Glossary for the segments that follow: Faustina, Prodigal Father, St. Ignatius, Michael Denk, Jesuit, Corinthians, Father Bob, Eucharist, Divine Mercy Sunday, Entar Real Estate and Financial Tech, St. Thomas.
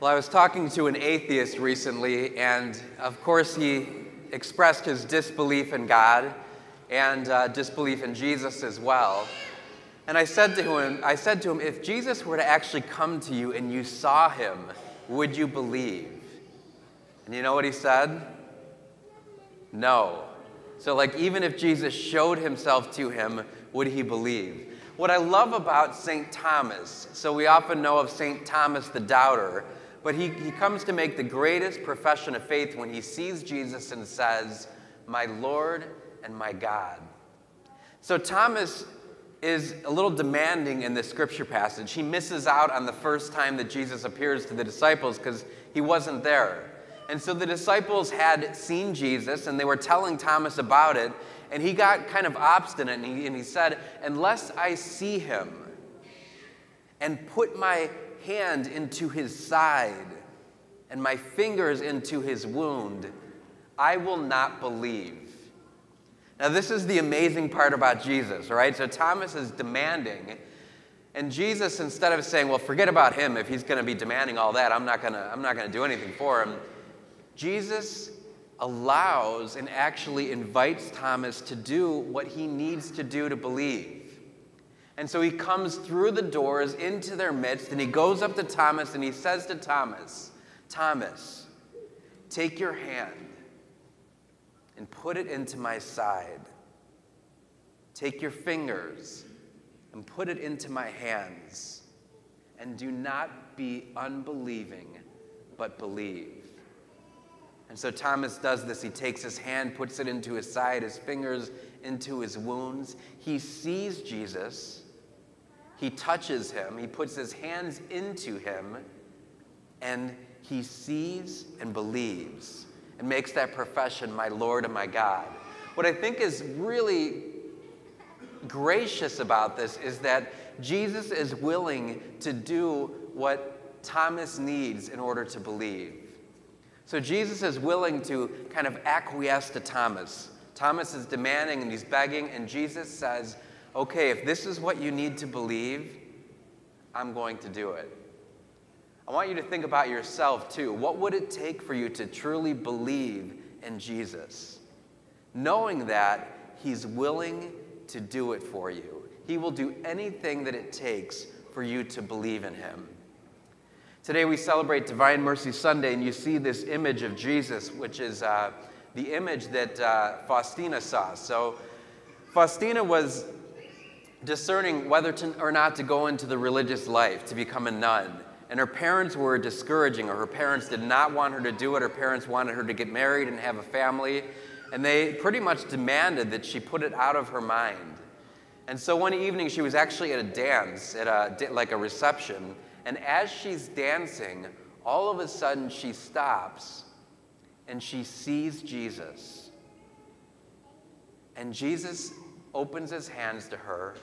Well, I was talking to an atheist recently, and of course he expressed his disbelief in God and disbelief in Jesus as well. And I said to him, if Jesus were to actually come to you and you saw him, would you believe? And you know what he said? No. So like, even if Jesus showed himself to him, would he believe? What I love about St. Thomas, so we often know of St. Thomas the Doubter, but he comes to make the greatest profession of faith when he sees Jesus and says, my Lord and my God. So Thomas is a little demanding in this scripture passage. He misses out on the first time that Jesus appears to the disciples because he wasn't there. And so the disciples had seen Jesus and they were telling Thomas about it, and he got kind of obstinate, and he said, unless I see him and put my hand into his side and my fingers into his wound, I will not believe. Now this is the amazing part about Jesus, right? So Thomas is demanding, and Jesus, instead of saying, well, forget about him, if he's going to be demanding all that, I'm not going to do anything for him, Jesus allows and actually invites Thomas to do what he needs to do to believe. And so he comes through the doors into their midst, and he goes up to Thomas and he says to Thomas, Thomas, take your hand and put it into my side. Take your fingers and put it into my hands, and do not be unbelieving, but believe. And so Thomas does this. He takes his hand, puts it into his side, his fingers into his wounds. He sees Jesus. He touches him. He puts his hands into him. And he sees and believes and makes that profession, my Lord and my God. What I think is really gracious about this is that Jesus is willing to do what Thomas needs in order to believe. So Jesus is willing to kind of acquiesce to Thomas. Thomas is demanding and he's begging, and Jesus says, okay, if this is what you need to believe, I'm going to do it. I want you to think about yourself too. What would it take for you to truly believe in Jesus? Knowing that he's willing to do it for you. He will do anything that it takes for you to believe in him. Today we celebrate Divine Mercy Sunday, and you see this image of Jesus, which is the image that Faustina saw. So Faustina was discerning whether or not to go into the religious life, to become a nun. And her parents were discouraging her. Her parents did not want her to do it. Her parents wanted her to get married and have a family. And they pretty much demanded that she put it out of her mind. And so one evening she was actually at a dance, like a reception. And as she's dancing, all of a sudden she stops and she sees Jesus. And Jesus opens his hands to her,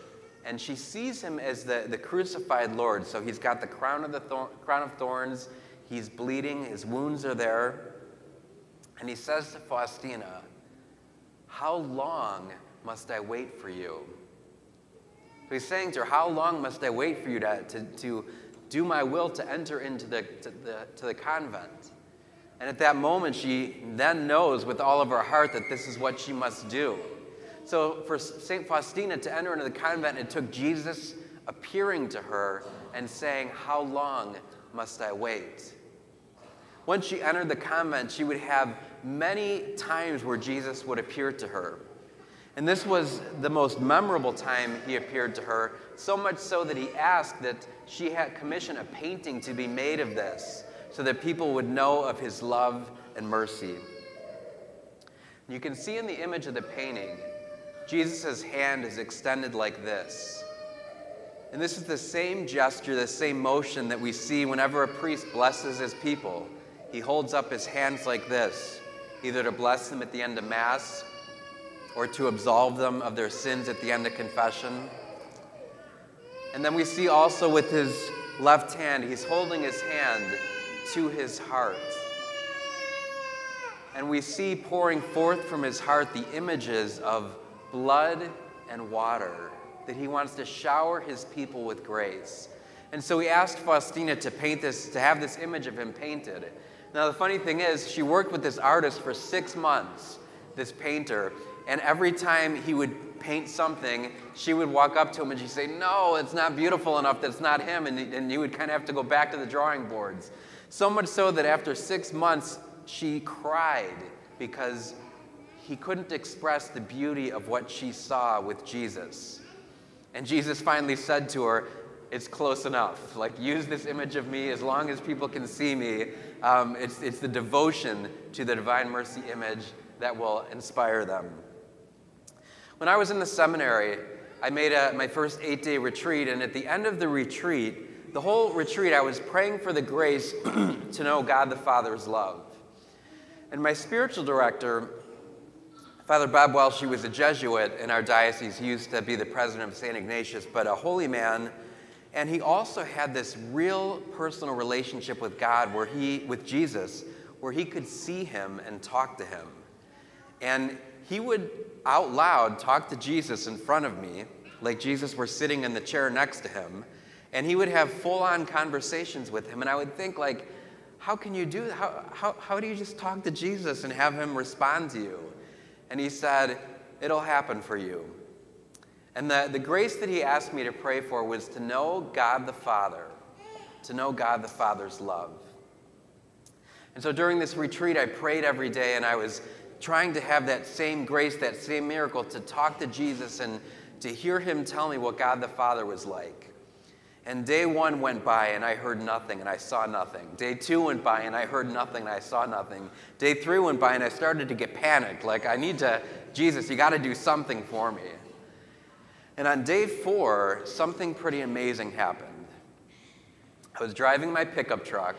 and she sees him as the crucified Lord. So he's got the crown of thorns, he's bleeding, his wounds are there. And he says to Faustina, how long must I wait for you? So he's saying to her, how long must I wait for you to do my will, to enter into the convent? And at that moment, she then knows with all of her heart that this is what she must do. So for St. Faustina to enter into the convent, it took Jesus appearing to her and saying, how long must I wait? Once she entered the convent, she would have many times where Jesus would appear to her. And this was the most memorable time he appeared to her, so much so that he asked that she had commissioned a painting to be made of this so that people would know of his love and mercy. You can see in the image of the painting, Jesus' hand is extended like this. And this is the same gesture, the same motion that we see whenever a priest blesses his people. He holds up his hands like this, either to bless them at the end of Mass or to absolve them of their sins at the end of confession. And then we see also with his left hand, he's holding his hand to his heart. And we see pouring forth from his heart the images of blood and water that he wants to shower his people with grace. And so we asked Faustina to paint this, to have this image of him painted. Now the funny thing is, she worked with this artist for 6 months, this painter, and every time he would paint something, she would walk up to him and she'd say, no, it's not beautiful enough, that's not him, and he would kind of have to go back to the drawing boards. So much so that after 6 months, she cried because he couldn't express the beauty of what she saw with Jesus. And Jesus finally said to her, it's close enough. Like, use this image of me as long as people can see me. It's the devotion to the Divine Mercy image that will inspire them. When I was in the seminary, I made my first 8-day retreat, and at the end of the retreat, the whole retreat, I was praying for the grace to know God the Father's love. And my spiritual director, Father Bob, while she was a Jesuit in our diocese, he used to be the president of St. Ignatius, but a holy man. And he also had this real personal relationship with God, with Jesus, where he could see him and talk to him. And he would, out loud, talk to Jesus in front of me, like Jesus were sitting in the chair next to him. And he would have full-on conversations with him. And I would think, like, how can you do that? How do you just talk to Jesus and have him respond to you? And he said, it'll happen for you. And the grace that he asked me to pray for was to know God the Father, to know God the Father's love. And so during this retreat, I prayed every day, and I was trying to have that same grace, that same miracle, to talk to Jesus and to hear him tell me what God the Father was like. And day one went by, and I heard nothing, and I saw nothing. Day two went by, and I heard nothing, and I saw nothing. Day three went by, and I started to get panicked, like, Jesus, you got to do something for me. And on day four, something pretty amazing happened. I was driving my pickup truck,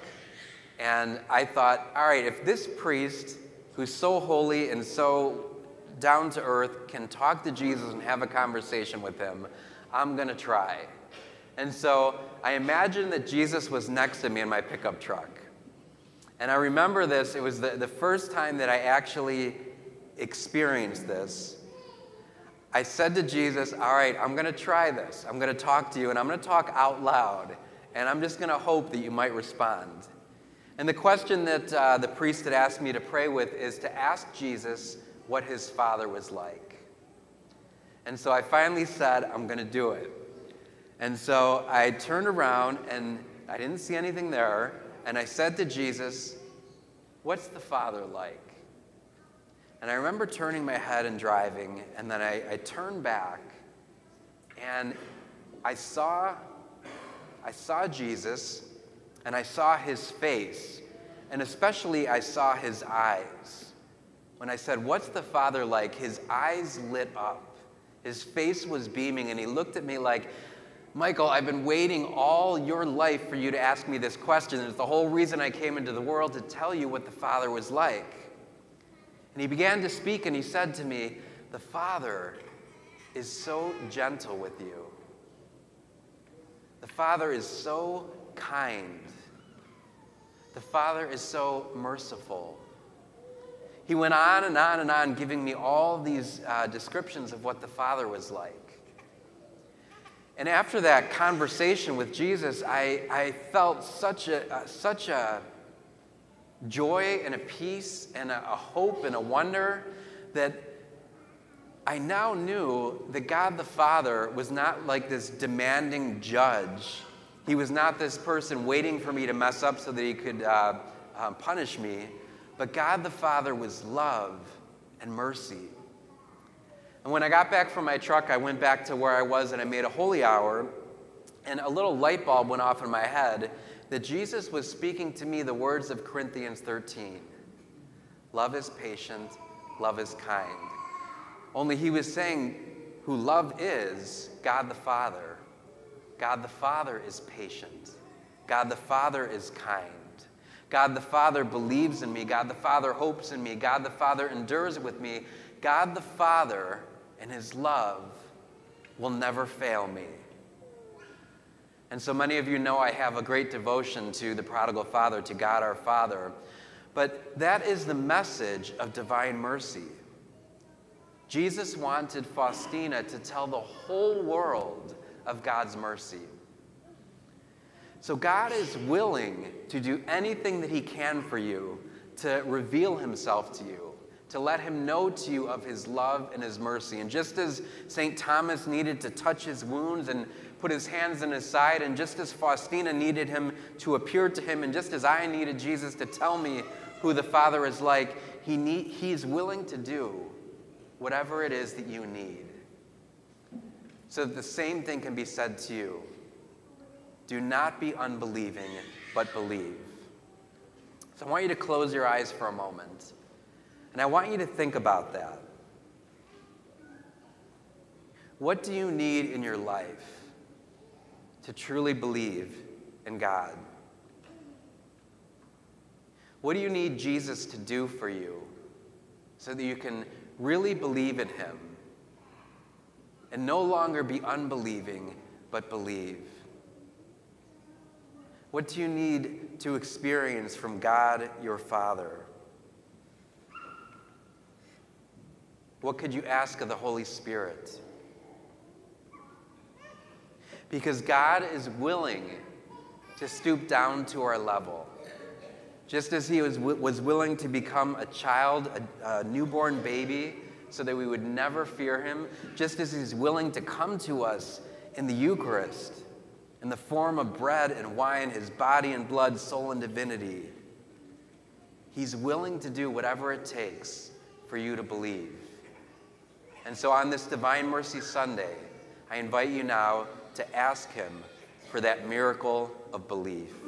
and I thought, all right, if this priest, who's so holy and so down to earth, can talk to Jesus and have a conversation with him, I'm going to try. And so I imagined that Jesus was next to me in my pickup truck. And I remember this. It was the first time that I actually experienced this. I said to Jesus, all right, I'm going to try this. I'm going to talk to you, and I'm going to talk out loud, and I'm just going to hope that you might respond. And the question that the priest had asked me to pray with is to ask Jesus what his Father was like. And so I finally said, I'm going to do it. And so I turned around, and I didn't see anything there, and I said to Jesus, what's the Father like? And I remember turning my head and driving, and then I turned back, and I saw Jesus, and I saw his face, and especially I saw his eyes. When I said, what's the Father like? His eyes lit up. His face was beaming, and he looked at me like, Michael, I've been waiting all your life for you to ask me this question. It's the whole reason I came into the world, to tell you what the Father was like. And he began to speak, and he said to me, the Father is so gentle with you. The Father is so kind. The Father is so merciful. He went on and on and on, giving me all these descriptions of what the Father was like. And after that conversation with Jesus, I felt such a joy and a peace and a hope and a wonder that I now knew that God the Father was not like this demanding judge. He was not this person waiting for me to mess up so that he could punish me. But God the Father was love and mercy. And when I got back from my truck, I went back to where I was, and I made a holy hour, and a little light bulb went off in my head that Jesus was speaking to me the words of Corinthians 13. Love is patient, love is kind. Only he was saying who love is God the Father. God the Father is patient. God the Father is kind. God the Father believes in me. God the Father hopes in me. God the Father endures with me. God the Father and his love will never fail me. And so many of you know I have a great devotion to the Prodigal Father, to God our Father. But that is the message of Divine Mercy. Jesus wanted Faustina to tell the whole world of God's mercy. So God is willing to do anything that he can for you, to reveal himself to you, to let him know to you of his love and his mercy. And just as St. Thomas needed to touch his wounds and put his hands in his side, and just as Faustina needed him to appear to him, and just as I needed Jesus to tell me who the Father is like, he's willing to do whatever it is that you need. So that the same thing can be said to you. Do not be unbelieving, but believe. So I want you to close your eyes for a moment. And I want you to think about that. What do you need in your life to truly believe in God? What do you need Jesus to do for you so that you can really believe in him and no longer be unbelieving, but believe? What do you need to experience from God, your Father? What could you ask of the Holy Spirit? Because God is willing to stoop down to our level. Just as he was willing to become a child, a newborn baby, so that we would never fear him, just as he's willing to come to us in the Eucharist, in the form of bread and wine, his body and blood, soul and divinity, he's willing to do whatever it takes for you to believe. And so on this Divine Mercy Sunday, I invite you now to ask him for that miracle of belief.